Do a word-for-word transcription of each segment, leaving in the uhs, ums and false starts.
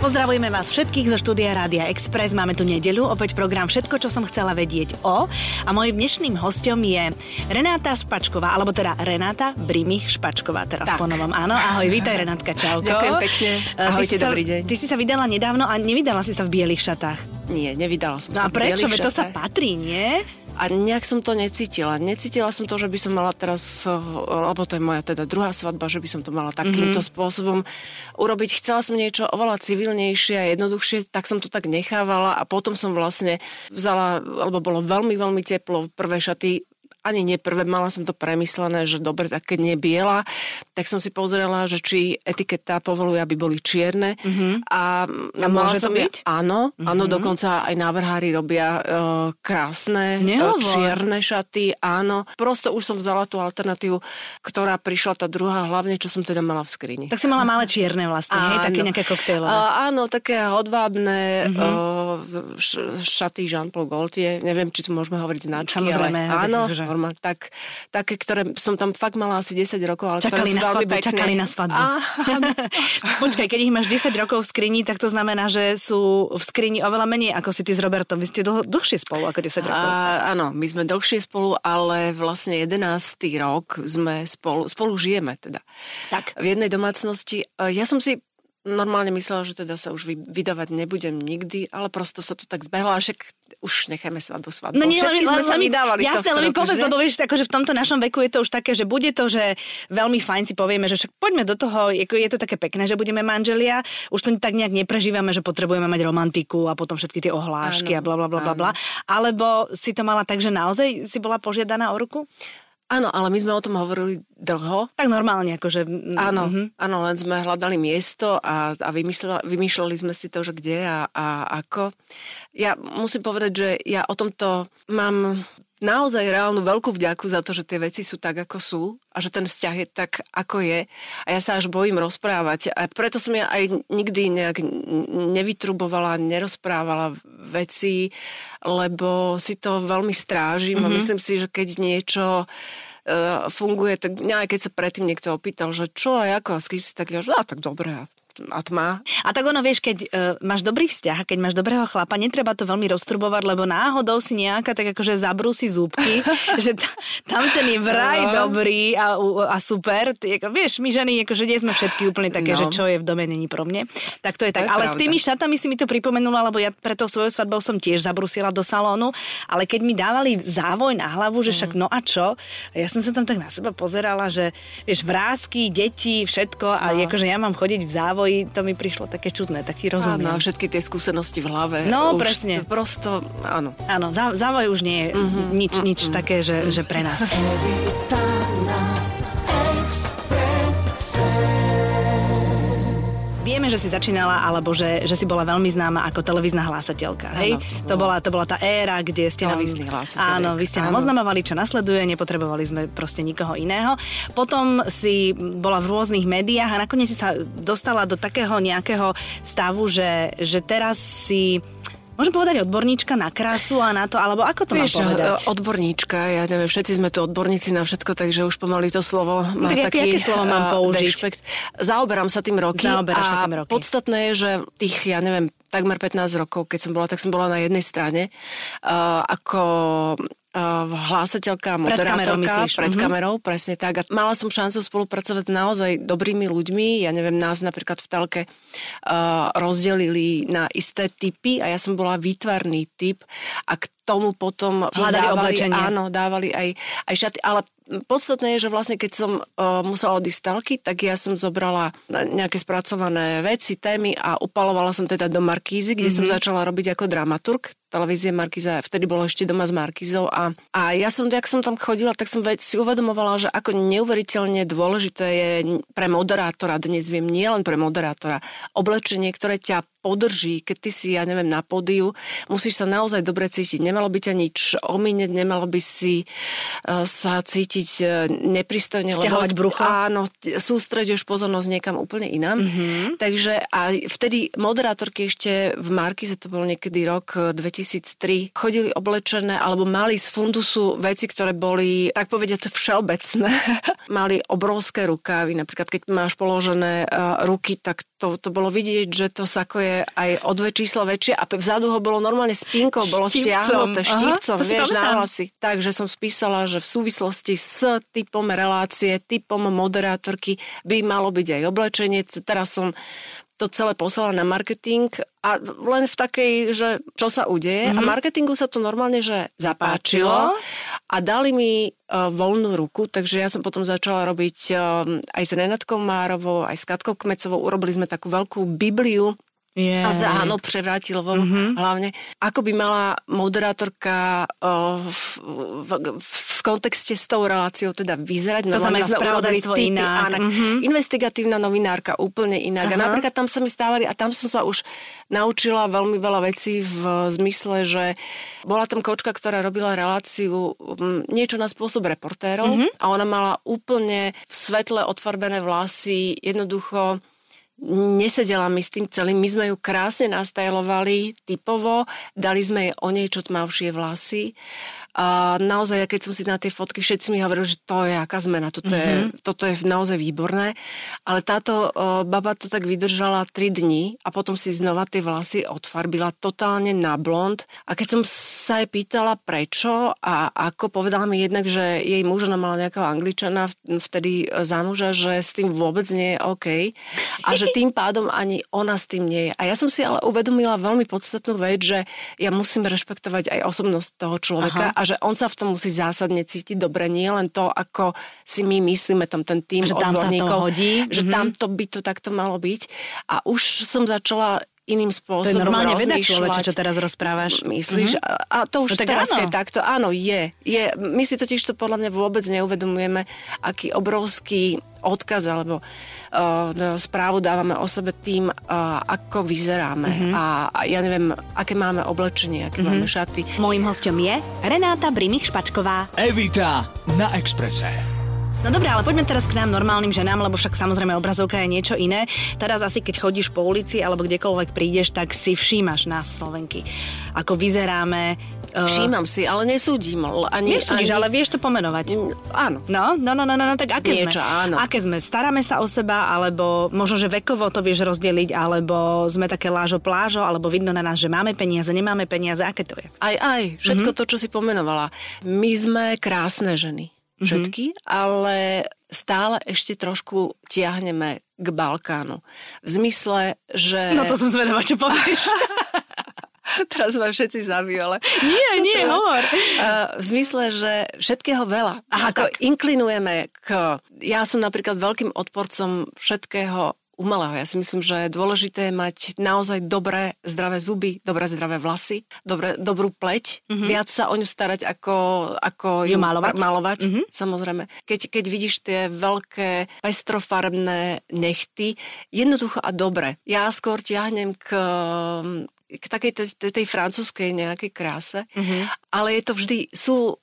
Pozdravujeme vás všetkých zo štúdia Rádia Express. Máme tu nedeľu, opäť program Všetko, čo som chcela vedieť o. A mojím dnešným hosťom je Renáta Špačková, alebo teda Renáta Brimich Špačková. Teraz po novom, áno. Ahoj, vítaj Renátka, čauko. Ďakujem pekne. Ahojte, sa, dobrý deň. Ty si sa vydala nedávno a nevydala si sa v bielých šatách. Nie, nevydala som no sa v bielých šatách. No a prečo? Veď to sa patrí, nie? A nejak som to necítila. Necítila som to, že by som mala teraz, lebo to je moja teda druhá svadba, že by som to mala takýmto mm-hmm. spôsobom urobiť. Chcela som niečo oveľa civilnejšie a jednoduchšie, tak som to tak nechávala a potom som vlastne vzala, lebo bolo veľmi, veľmi teplo, prvé šaty, ani nie prvé, mala som to premyslené, že dobre, tak keď nie biela, tak som si pozrela, že či etiketa povoluje, aby boli čierne. Mm-hmm. A, a môže som to byť? Ja, áno, mm-hmm. áno, dokonca aj návrhári robia e, krásne, e, čierne šaty, áno. Prosto už som vzala tú alternatívu, ktorá prišla tá druhá, hlavne, čo som teda mala v skrini. Tak si mala malé čierne vlastne, áno. Hej, také nejaké koktejlové. Áno, také odvábne mm-hmm. e, šaty Jean-Paul Gaultier, neviem, či tu môžeme hovoriť značky, samozrejme, ale áno, takže normálne, tak, také, ktoré som tam fakt mala asi desať rokov, ale čakali na svadbu, čakali na svadbu. Ah, Počkaj, keď ich máš desať rokov v skrini, tak to znamená, že sú v skrini oveľa menej, ako si ty s Robertom. Vy ste dl- dlhšie spolu ako desať rokov. A, áno, my sme dlhšie spolu, ale vlastne jedenásty rok sme spolu, spolu žijeme teda. Tak. V jednej domácnosti. Ja som si normálne myslela, že teda sa už vydávať nebudem nikdy, ale prosto sa to tak zbehlo, a však už nechajme svadbu svadbu. No nie, všetky sme sa vydávali. Jasné, len mi povedz, lebo vieš, akože v tomto našom veku je to už také, že bude to, že veľmi fajn si povieme, že však poďme do toho, je to také pekné, že budeme manželia, už to tak nejak neprežívame, že potrebujeme mať romantiku a potom všetky tie ohlášky áno, a blablabla. Bla, bla, bla. Alebo si to mala tak, že naozaj si bola požiadaná o ruku? Áno, ale my sme o tom hovorili dlho. Tak normálne, akože. Áno, uh-huh. áno, len sme hľadali miesto a, a vymýšľali sme si to, že kde a, a ako. Ja musím povedať, že ja o tomto mám naozaj reálnu veľkú vďaku za to, že tie veci sú tak, ako sú a že ten vzťah je tak, ako je. A ja sa až bojím rozprávať. A preto som ja aj nikdy nejak nevytrubovala, nerozprávala veci, lebo si to veľmi strážim mm-hmm. a myslím si, že keď niečo uh, funguje, tak aj keď sa predtým niekto opýtal, že čo a ako a s kým si tak, ja, že á, tak dobré a tma. A tak ono, vieš, keď e, máš dobrý vzťah, keď máš dobrého chlapa, netreba to veľmi roztrubovať, lebo náhodou si nejaká tak akože zabrúsi zúbky, že t- tamten je vraj no. dobrý a, a super. Ty, ako, vieš, my ženy, akože nie sme všetky úplne také, no. že čo je v dome, není pro mne. Tak to je tak. To je ale pravda. S tými šatami si mi to pripomenula, lebo ja preto svojou svadbou som tiež zabrúsila do salónu, ale keď mi dávali závoj na hlavu, že mm. však no a čo? A ja som sa tam tak na seba pozerala, že vieš, vrásky, deti, všetko a no. akože ja mám chodiť v závoj, to mi prišlo také čudné, tak ti rozumiem. Áno, všetky tie skúsenosti v hlave. No, už presne. Prosto, áno. Áno, zá, závoj už nie je mm-hmm. nič, nič mm-hmm. také, že, mm-hmm. že pre nás. Vieme, že si začínala, alebo že, že si bola veľmi známa ako televízna hlásateľka, hej? Áno, to, bola. To, bola, to bola tá éra, kde ste televízny nám... Áno, vy ste áno. nám oznamovali, čo nasleduje, nepotrebovali sme proste nikoho iného. Potom si bola v rôznych médiách a nakoniec si sa dostala do takého nejakého stavu, že, že teraz si... Môžem povedať odborníčka na krásu a na to, alebo ako to vieš, mám povedať? Odborníčka, ja neviem, všetci sme tu odborníci na všetko, takže už pomaly to slovo má tak taký... Aké slovo mám použiť? Dešpekt. Zaoberám sa tým roky Zaoberaš a sa tým roky. Podstatné je, že tých, ja neviem, takmer pätnásť rokov, keď som bola, tak som bola na jednej strane uh, ako... hlásateľka, moderátorka, pred kamerou, mm-hmm. presne tak. A mala som šancu spolupracovať naozaj dobrými ľuďmi. Ja neviem, nás napríklad v telke uh, rozdelili na isté typy a ja som bola výtvarný typ a k tomu potom hľadali oblečenie. Áno, dávali aj, aj šaty, ale podstatné je, že vlastne keď som uh, musela odísť z telky, tak ja som zobrala nejaké spracované veci, témy a upalovala som teda do Markízy, kde mm-hmm. som začala robiť ako dramaturg. Televízie Markíza, vtedy bolo ešte Doma s Markízou a, a ja som, jak som tam chodila, tak som si uvedomovala, že ako neuveriteľne dôležité je pre moderátora, dnes viem, nie len pre moderátora, oblečenie, ktoré ťa podrží, keď ty si, ja neviem, na pódiu, musíš sa naozaj dobre cítiť. Nemalo by ťa nič ominieť, nemalo by si uh, sa cítiť uh, nepristojne. Sťahovať brucho. Áno, sústreduješ pozornosť niekam úplne inám. Mm-hmm. Takže a vtedy moderátorky ešte v Markíze, to bol niekedy rok dvetisíc dva tisíc tri chodili oblečené alebo mali z fundusu veci, ktoré boli, tak povediať, všeobecné. Mali obrovské rukávy, napríklad keď máš položené uh, ruky, tak to, to bolo vidieť, že to sako je aj o dve čísla väčšie a vzadu ho bolo normálne spínkou, bolo stiahnuté štípcom, vieš, náhlasy. Takže som spísala, že v súvislosti s typom relácie, typom moderátorky by malo byť aj oblečenie. Teraz som to celé poslala na marketing a len v takej, že čo sa udeje. Mm-hmm. A marketingu sa to normálne, že zapáčilo a dali mi uh, voľnú ruku, takže ja som potom začala robiť uh, aj s Renátkou Márovou, aj s Katkou Kmečovou. Urobili sme takú veľkú bibliu. Yeah. A za Hanu Převrátilovou mm-hmm. hlavne. Ako by mala moderátorka uh, v, v, v kontexte s tou reláciou teda vyzerať. To znamená spravodajstvo inak. Mm-hmm. Investigatívna novinárka úplne inak. Uh-huh. A napríklad tam sa mi stávali a tam som sa už naučila veľmi veľa vecí v zmysle, že bola tam kočka, ktorá robila reláciu um, niečo na spôsob reportérov mm-hmm. a ona mala úplne v svetle odfarbené vlasy, jednoducho nesedela mi s tým celým. My sme ju krásne nastajlovali typovo, dali sme jej o niečo tmavšie vlasy. A naozaj, keď som si na tie fotky, všetci mi hovorili, že to je aká zmena, toto, mm-hmm. je, toto je naozaj výborné. Ale táto uh, baba to tak vydržala tri dni a potom si znova tie vlasy odfarbila totálne na blond. A keď som sa jej pýtala prečo a ako, povedala mi jednak, že jej muž, ona mala nejakého Angličana vtedy za muža, že s tým vôbec nie je OK. A že tým pádom ani ona s tým nie je. A ja som si ale uvedomila veľmi podstatnú vec, že ja musím rešpektovať aj osobnosť toho človeka. Aha. A že on sa v tom musí zásadne cítiť dobre, nie len to, ako si my myslíme tam ten tým odborníkov, že mm-hmm. tam to by to takto malo byť. A už som začala iným spôsobom rozmýšľať. To je normálne veda, človeče, čo teraz rozprávaš. Myslíš? Mm-hmm. A to už no, tak teraz, áno. Keď takto, áno, je, je. My si totiž to podľa mňa vôbec neuvedomujeme, aký obrovský odkaz alebo uh, správu dávame o sebe tým, uh, ako vyzeráme. Mm-hmm. A, a ja neviem, aké máme oblečenie, aké mm-hmm. máme šaty. Mojím hosťom je Renáta Brimich Špačková. Evita na Expresse. No dobré, ale poďme teraz k nám normálnym ženám, lebo však samozrejme obrazovka je niečo iné. Teraz asi keď chodíš po ulici alebo kdekoľvek prídeš, tak si všímaš nás Slovenky. Ako vyzeráme. Uh... Všímam si, ale nesúdim. Ani, nesúdiš, ani... ale vieš to pomenovať. Mm, áno. No, no, no, no, no, tak aké niečo, sme? Áno. Aké sme? Staráme sa o seba, alebo možno, že vekovo to vieš rozdeliť, alebo sme také lážo plážo, alebo vidno na nás, že máme peniaze, nemáme peniaze, aké to je? Aj, aj, všetko mm-hmm. to, čo si pomenovala. My sme krásne ženy. Všetky, mm-hmm. ale stále ešte trošku tiahneme k Balkánu. V zmysle, že... No to som zvedavá, čo povieš. Teraz ma všetci zabijú, ale... Nie, nie, hovor. V zmysle, že všetkého veľa. Aha, ako tak. Inklinujeme k... Ja som napríklad veľkým odporcom všetkého umelého. Ja si myslím, že je dôležité mať naozaj dobré, zdravé zuby, dobré, zdravé vlasy, dobré, dobrú pleť, mm-hmm. viac sa o ňu starať, ako, ako ju malovať, malovať mm-hmm. samozrejme. Keď, keď vidíš tie veľké, pestrofarebné nechty, jednoducho a dobre. Ja skôr tiahnem k... k takej tej, tej francúzskej nejakej kráse, mm-hmm. ale je to vždy... sú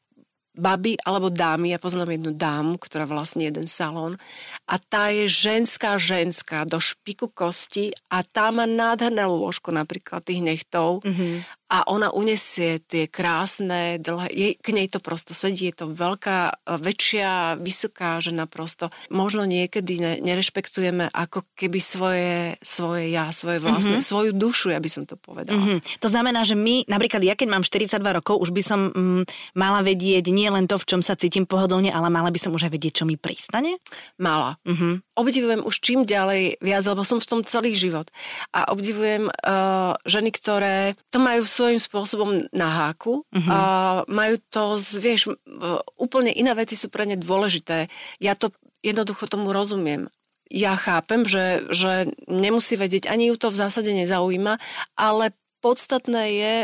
baby alebo dámy, ja poznám jednu dámu, ktorá vlastní jeden salón a tá je ženská, ženská do špiku kosti a tá má nádherné lôžko napríklad tých nechtov mm-hmm. a ona unesie tie krásne, dlhé, jej, k nej to prosto sedí, je to veľká, väčšia, vysoká žena prosto. Možno niekedy ne, nerešpektujeme ako keby svoje, svoje ja, svoje vlastné, mm-hmm. svoju dušu, ja by som to povedala. Mm-hmm. To znamená, že my, napríklad ja keď mám štyridsaťdva rokov, už by som mm, mala vedieť nie len to, v čom sa cítim pohodlne, ale mala by som už aj vedieť, čo mi pristane? Mala. Uh-huh. Obdivujem už čím ďalej viac, lebo som v tom celý život. A obdivujem uh, ženy, ktoré to majú svojím spôsobom na háku. Uh-huh. Uh, majú to, vieš, uh, úplne iné veci sú pre ne dôležité. Ja to jednoducho tomu rozumiem. Ja chápem, že, že nemusí vedieť, ani ju to v zásade nezaujíma, ale podstatné je,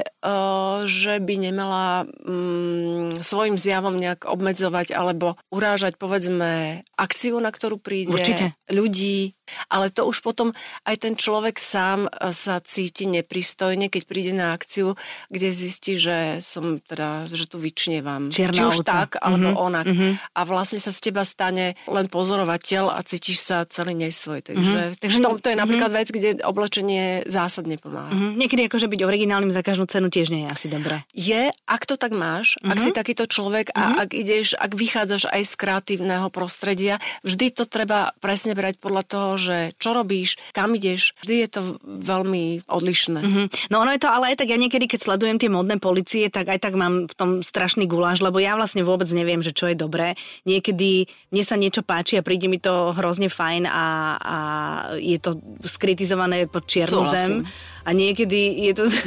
že by nemala mm, svojim zjavom nejak obmedzovať alebo urážať, povedzme, akciu, na ktorú príde. Určite. Ľudí. Ale to už potom aj ten človek sám sa cíti nepristojne, keď príde na akciu, kde zistí, že som teda, že tu vyčnievam. Čierna či už ovca. Tak, alebo mm-hmm. onak. Mm-hmm. A vlastne sa z teba stane len pozorovateľ a cítiš sa celý nesvoj. Takže, mm-hmm. takže to, to je napríklad mm-hmm. vec, kde oblečenie zásadne pomáha. Mm-hmm. Niekedy akože byť originálnym za každú cenu tiež nie je asi dobré. Je, ak to tak máš, mm-hmm. ak si takýto človek a mm-hmm. ak ideš, ak vychádzaš aj z kreatívneho prostredia, vždy to treba presne brať podľa toho, že čo robíš, kam ideš. Vždy je to veľmi odlišné. Mm-hmm. No ono je to ale aj tak, ja niekedy, keď sledujem tie modné policie, tak aj tak mám v tom strašný guláš, lebo ja vlastne vôbec neviem, že čo je dobré. Niekedy mne sa niečo páči a príde mi to hrozne fajn a, a je to skritizované pod čiernu zem. A niekedy je to, že,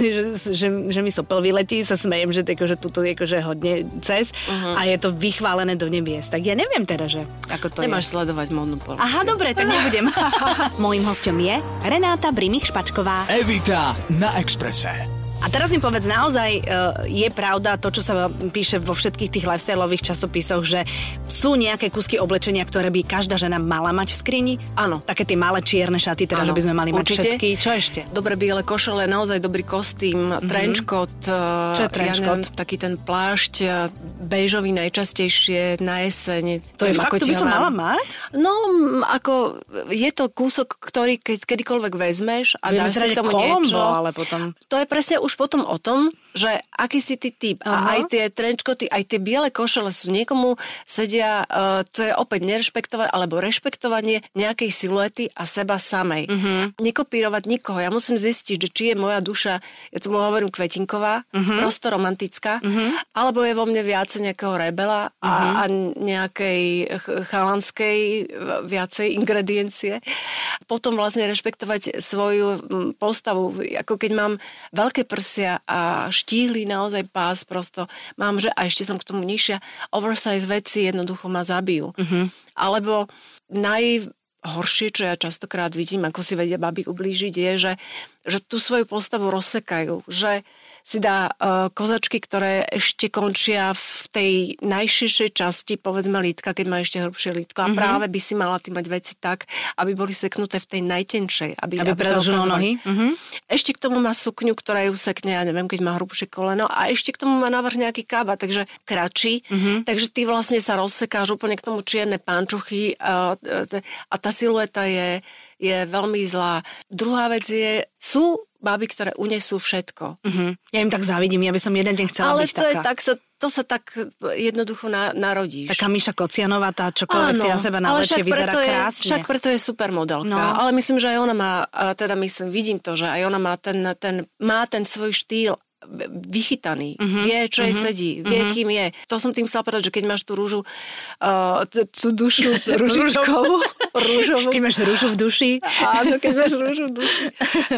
že, že mi sopel vyletí, sa smejem, že, tako, že tuto je akože hodne cez uh-huh. a je to vychválené do nebies. Tak ja neviem teda, že ako to Nemáš je. Nemáš sledovať modnú policiu. Aha, dobre, tak nebudem. Mojím hosťom je Renáta Brimich Špačková. Evita na Expresse. A teraz mi povedz, naozaj je pravda to, čo sa píše vo všetkých tých lifestyleových časopisoch, že sú nejaké kúsky oblečenia, ktoré by každá žena mala mať v skrini? Áno. Také tie malé čierne šaty, teda, ano, že by sme mali určite mať všetky. Čo ešte? Dobre biele košele, naozaj dobrý kostým, mm-hmm. trenčkot. Čo je trenčkot? Ja taký ten plášť, béžový najčastejšie na jeseň. To je fakt, to by som mala mať? No, ako je to kúsok, ktorý keď, kedykoľvek vezmeš a dáš si k tomu niečo. Ale potom... To je presne už potom o tom, že aký si ty typ. A aj tie trenčkoty, aj tie biele košele sú niekomu sedia, uh, to je opäť nerešpektovanie, alebo rešpektovanie nejakej siluety a seba samej. Uh-huh. Nekopírovať nikoho. Ja musím zistiť, že či je moja duša, ja tomu hovorím kvetinková, uh-huh. prosto romantická, uh-huh. alebo je vo mne viacej nejakého rebela a, uh-huh. a nejakej chalanskej viacej ingrediencie. Potom vlastne rešpektovať svoju postavu. Ako keď mám veľké prsia a štíhly naozaj pás prosto mám, že a ešte som k tomu nižšia. Oversize veci jednoducho ma zabijú. Mm-hmm. Alebo najhoršie, čo ja častokrát vidím, ako si vedia baby ublížiť, je, že, že tú svoju postavu rozsekajú. Že si dá uh, kozačky, ktoré ešte končia v tej najširšej časti, povedzme lítka, keď má ešte hrubšie lítko. A mm-hmm. práve by si mala ty mať veci tak, aby boli seknuté v tej najtenšej. Aby, aby, aby predĺžilo nohy. Mm-hmm. Ešte k tomu má sukňu, ktorá ju sekne, ja neviem, keď má hrubšie koleno. A ešte k tomu má navrh nejaký kába, takže kratší. Mm-hmm. Takže ty vlastne sa rozsekáš úplne k tomu čierne pančuchy a, a tá silueta je, je veľmi zlá. Druhá vec je, sú baby, ktoré unesú všetko. Uh-huh. Ja im tak závidím, ja by som jeden deň chcela ale byť to taká. Ale tak, to sa tak jednoducho na, narodíš. Taká Míša Kocianová, tá čokoľvek si na seba navlečie, vyzerá je, krásne. Však preto je supermodelka. No. Ale myslím, že aj ona má, teda myslím, vidím to, že aj ona má ten, ten, má ten svoj štýl vychytaný. Uh-huh. Vie, čo jej uh-huh. sedí. Vie, uh-huh. kým je. To som tým chcela povedať, že keď máš tú rúžu, uh, tú dušu rúžičkovú, rúžovú. Keď máš rúžu v duši. Áno, keď máš rúžu v duši.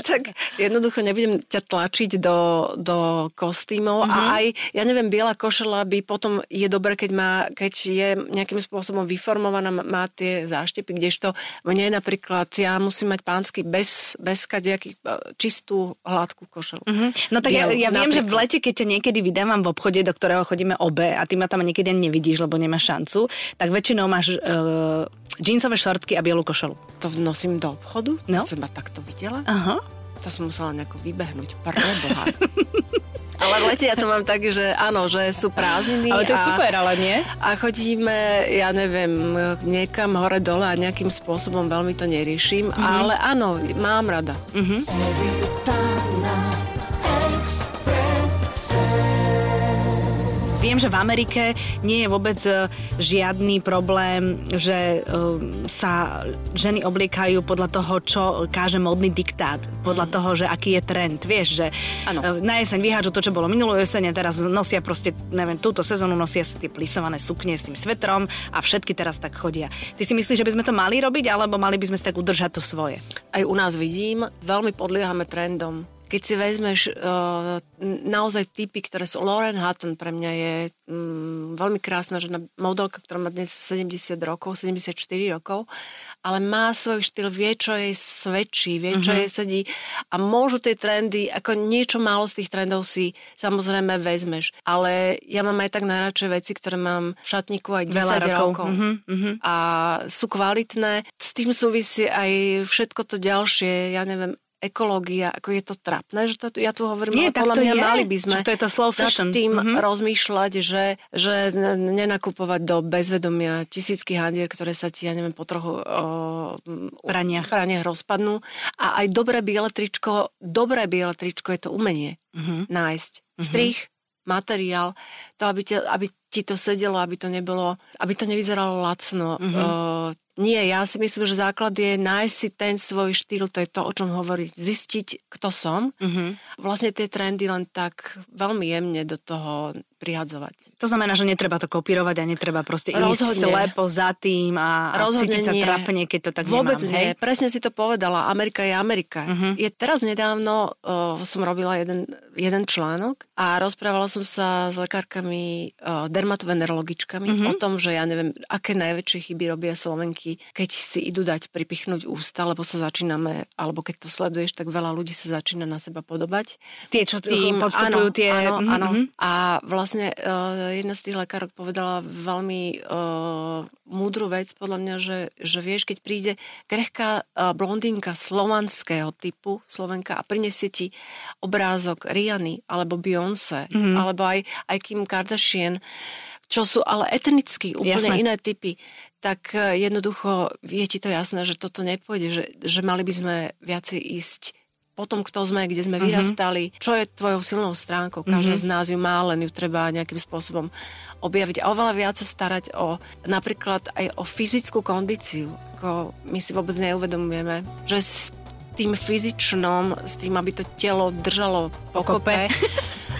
Tak jednoducho nebudem ťa tlačiť do, do kostýmov uh-huh. a aj, ja neviem, biela košela by potom je dobré, keď má, keď je nejakým spôsobom vyformovaná, má tie záštepy, kdežto mne napríklad, ja musím mať pánsky bez, bez kadejakých, čistú, hladkú košelu. Uh-huh. No tak Bielu. ja, ja Viem, že v lete, keď ťa niekedy vydávam v obchode, do ktorého chodíme obe a ty ma tam niekedy ani nevidíš, lebo nemáš šancu, tak väčšinou máš uh, džínsové šortky a bielú košelu. To vnosím do obchodu? No. To som ma takto videla? Aha. To som musela nejako vybehnúť. Preboha. Ale v lete ja to mám tak, že áno, že sú prázdniny. Ale to je a, super, ale nie? A chodíme, ja neviem, niekam hore dole a nejakým spôsobom veľmi to neriešim, mm-hmm. ale áno, mám rada. Mhm. Viem, že v Amerike nie je vôbec žiadny problém, že sa ženy obliekajú podľa toho, čo káže módny diktát, podľa toho, že aký je trend. Vieš, že ano. Na jeseň vyhádžu to, čo bolo minulú jeseň, teraz nosia proste, neviem, túto sezónu nosia si tie plisované sukne s tým svetrom a všetky teraz tak chodia. Ty si myslíš, že by sme to mali robiť, alebo mali by sme si tak udržať to svoje? Aj u nás vidím, veľmi podliehame trendom. keď si vezmeš uh, naozaj typy, ktoré sú... Lauren Hutton pre mňa je um, veľmi krásna žena, modelka, ktorá má dnes sedemdesiat rokov, sedemdesiatštyri rokov, ale má svoj štýl, vie, čo jej svedčí, vie, čo mm-hmm. jej sedí a môžu tie trendy, ako niečo málo z tých trendov si samozrejme vezmeš, ale ja mám aj tak najradšej veci, ktoré mám v šatníku aj desať rokov mm-hmm. a sú kvalitné. S tým súvisí aj všetko to ďalšie, ja neviem, ekológia, ako je to trapné, že to, ja tu hovorím, nie, ale podľa mňa je. Mali by sme to je to slow fashion. Nad tým mm-hmm. rozmýšľať, že, že nenakupovať do bezvedomia tisícky handier, ktoré sa ti, ja neviem, po trochu praniach rozpadnú. A aj dobré biele tričko, dobré biele tričko je to umenie mm-hmm. nájsť. Mm-hmm. Strih, materiál, to, aby, te, aby ti to sedelo, aby to nebolo, aby to nevyzeralo lacno, mm-hmm. uh, nie, ja si myslím, že základ je nájsť si ten svoj štýl, to je to, o čom hovorí, zistiť, kto som. Mm-hmm. Vlastne tie trendy len tak veľmi jemne do toho prihadzovať. To znamená, že netreba to kopírovať a netreba proste ísť slepo za tým a, a cítiť sa nie. Trapne, keď to tak vôbec nemám. Vôbec nie, hej? Presne si to povedala, Amerika je Amerika. Mm-hmm. Je teraz nedávno, uh, som robila jeden, jeden článok a rozprávala som sa s lekárkami, uh, dermatovenerologičkami mm-hmm. o tom, že ja neviem, aké najväčšie chyby robia Slovenky, keď si idú dať pripichnúť ústa, lebo sa začíname, alebo keď to sleduješ, tak veľa ľudí sa začína na seba podobať. Tie, čo tým podstupujú tie... Áno, mm-hmm. áno. A vlastne uh, jedna z tých lekárok povedala veľmi uh, múdru vec, podľa mňa, že, že vieš, keď príde krehká uh, blondínka slovanského typu, Slovenka, a prinesie ti obrázok Rihanny, alebo Beyoncé, mm-hmm. alebo aj, aj Kim Kardashian, čo sú ale etnicky úplne jasné. Iné typy, tak jednoducho je ti to jasné, že toto nepôjde, že, že mali by sme viacej ísť po tom, kto sme, kde sme mm-hmm. vyrastali, čo je tvojou silnou stránkou. Každá mm-hmm. z nás ju má, len ju treba nejakým spôsobom objaviť. A oveľa viac sa starať o napríklad aj o fyzickú kondíciu. Ako my si vôbec neuvedomujeme, že s tým fyzičnom, s tým, aby to telo držalo pokope,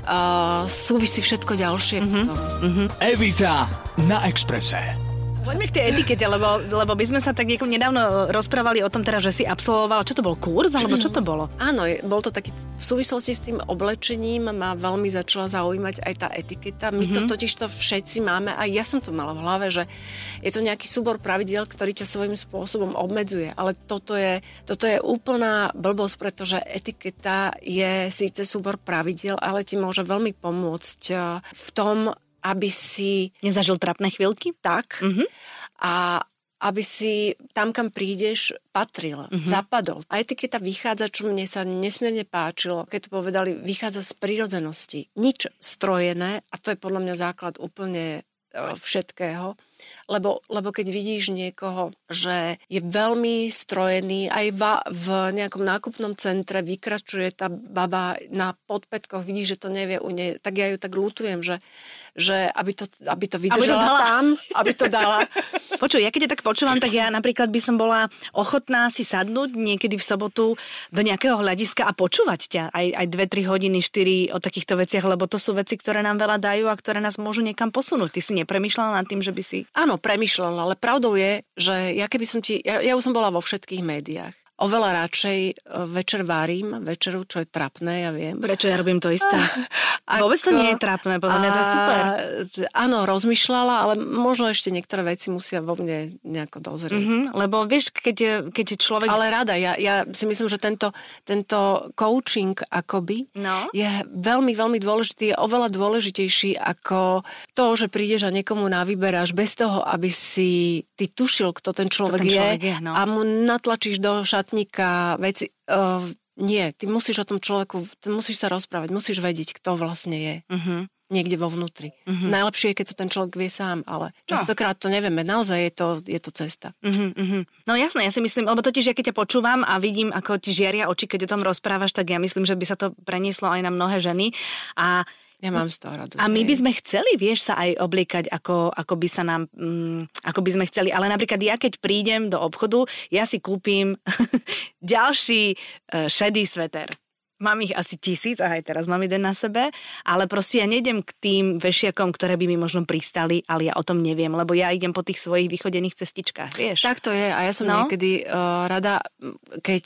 Uh, súvisí všetko ďalšie. Uh-huh. Uh-huh. Evita na Expresse. Poďme k tej etikete, lebo, lebo by sme sa tak niekom nedávno rozprávali o tom, teda, že si absolvovala, čo to bol kurz, alebo čo to bolo? Áno, bol to taký, v súvislosti s tým oblečením ma veľmi začala zaujímať aj tá etiketa. My mm-hmm. to totiž to všetci máme, aj ja som to mala v hlave, že je to nejaký súbor pravidiel, ktorý ťa svojím spôsobom obmedzuje, ale toto je, toto je úplná blbosť, pretože etiketa je síce súbor pravidiel, ale ti môže veľmi pomôcť v tom, aby si... Nezažil trapné chvíľky? Tak. Uh-huh. A aby si tam, kam prídeš, patril, uh-huh. zapadol. A etiketa vychádza, čo mne sa nesmierne páčilo, keď to povedali, vychádza z prírodzenosti. Nič strojené, a to je podľa mňa základ úplne všetkého. Lebo, lebo keď vidíš niekoho, že je veľmi strojený, aj va, v nejakom nákupnom centre vykračuje tá baba na podpätkoch, vidíš, že to nevie u nej, tak ja ju tak ľutujem, že, že aby, to, aby to vydržala aby to tam, aby to dala. Počuj, ja keď ja tak počúvam, tak ja napríklad by som bola ochotná si sadnúť niekedy v sobotu do nejakého hľadiska a počúvať ťa aj, aj dve tri hodiny, štyri o takýchto veciach, lebo to sú veci, ktoré nám veľa dajú a ktoré nás môžu niekam posunúť. Ty si nepremýšľala nad tým, že by si... Áno, premýšľala, ale pravdou je, že ja keby som ti... Ja, ja už som bola vo všetkých médiách. Oveľa radšej večer varím, večeru, čo je trapné, ja viem. Prečo ja robím to isté? A, Vôbec to nie je trapné, podľa mňa to je super. Áno, rozmýšľala, ale možno ešte niektoré veci musia vo mne nejako dozrieť. Mm-hmm, lebo vieš, keď, keď človek... Ale rada, ja, ja si myslím, že tento, tento coaching akoby no. je veľmi, veľmi dôležitý, je oveľa dôležitejší ako to, že prídeš a niekomu navyberáš bez toho, aby si ty tušil, kto ten človek, kto ten človek je, je no. a mu natlačíš do šatníka veci, uh, nie, ty musíš o tom človeku, ty musíš sa rozprávať, musíš vedieť, kto vlastne je uh-huh. niekde vo vnútri. Uh-huh. Najlepšie je, keď to ten človek vie sám, ale častokrát to nevieme, naozaj je to, je to cesta. Uh-huh, uh-huh. No jasné, ja si myslím, lebo totiž ja keď ťa počúvam a vidím, ako ti žiaria oči, keď o tom rozprávaš, tak ja myslím, že by sa to prenieslo aj na mnohé ženy a ja mám z toho radosť. A my by sme chceli, vieš, sa aj obliekať, ako, ako by sa nám, mm, ako by sme chceli. Ale napríklad ja, keď prídem do obchodu, ja si kúpim ďalší šedý sveter. Mám ich asi tisíc, a aj teraz mám jeden na sebe, ale proste ja nejdem k tým vešiakom, ktoré by mi možno pristali, ale ja o tom neviem, lebo ja idem po tých svojich vychodených cestičkách, vieš. Tak to je a ja som no? niekedy uh, rada, keď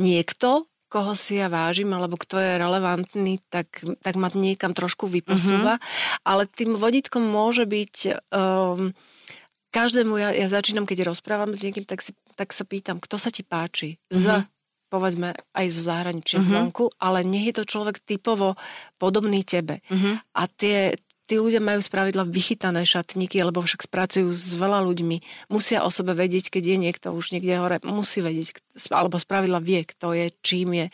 niekto koho si ja vážim, alebo kto je relevantný, tak, tak ma niekam trošku vyposúva. Mm-hmm. Ale tým vodítkom môže byť... Um, každému ja, ja začínam, keď rozprávam s niekým, tak, si, tak sa pýtam, kto sa ti páči z... Mm-hmm. povedzme aj zo zahraničia mm-hmm. zvonku, ale nech je to človek typovo podobný tebe. Mm-hmm. A tie, tí ľudia majú spravidla vychytané šatníky, lebo však spracujú s veľa ľuďmi. Musia o sebe vedieť, keď je niekto už niekde hore, musí vedieť, alebo spravidla vie, kto je, čím je.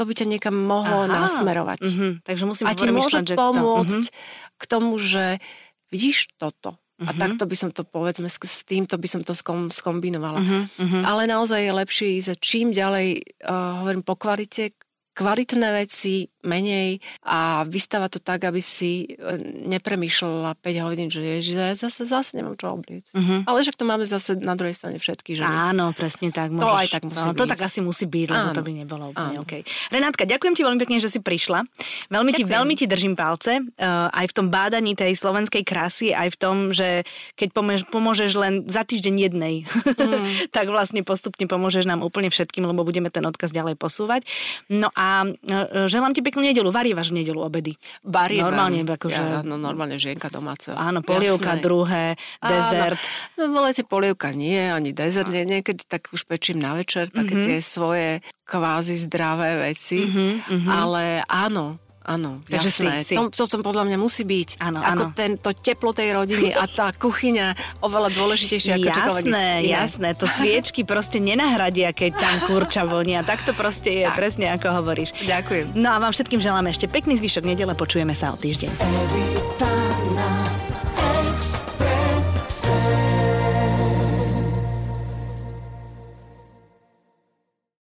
To by ťa niekam mohlo Aha. nasmerovať. Mm-hmm. Takže musím a ti môže myšľať, pomôcť to. Mm-hmm. k tomu, že vidíš toto. A uh-huh. takto by som to, povedzme, s, s týmto by som to skom, skombinovala. Uh-huh, uh-huh. Ale naozaj je lepšie ísť čím ďalej, uh, hovorím, po kvalite, kvalitné veci, menej a vystavať to tak, aby si uh, nepremýšľala päť hodín, že ježi, ja zase, zase nemám čo obliec. Uh-huh. Ale však to máme zase na druhej strane všetky, že? Áno, presne tak. Môžeš, to aj tak musí no, byť. To tak asi musí byť, lebo áno, to by nebolo úplne OK. Renátka, ďakujem ti veľmi pekne, že si prišla. Veľmi ti, veľmi ti držím palce, uh, aj v tom bádaní tej slovenskej krásy, aj v tom, že keď pomôžeš, pomôžeš len za týždeň jednej, mm. tak vlastne postupne pomôžeš nám úplne všetkým, lebo budeme ten odkaz ďalej posúvať. No a uh, želám ti peknú nedeľu. Varievaš v nedeľu obedy? Varievam. Normálne, akože... Ja, no, normálne žienka domáca. Áno, polievka, jasné. Druhé, dezert. Áno. No volete polievka nie, ani dezert nie. Niekedy tak už pečím na večer také mm-hmm. tie svoje kvázi zdravé veci, mm-hmm, mm-hmm. ale áno, áno, takže jasné. Si, si. To, to, to podľa mňa musí byť. Áno, ako áno. Ten, to teplo tej rodiny a tá kuchyňa oveľa dôležitejšia ako čokoľvek. Jasné, jasné, to sviečky proste nenahradia, keď tam kurča vonia. Tak to proste je, tak. Presne ako hovoríš. Ďakujem. No a vám všetkým želám ešte pekný zvyšok nedele, počujeme sa o týždeň.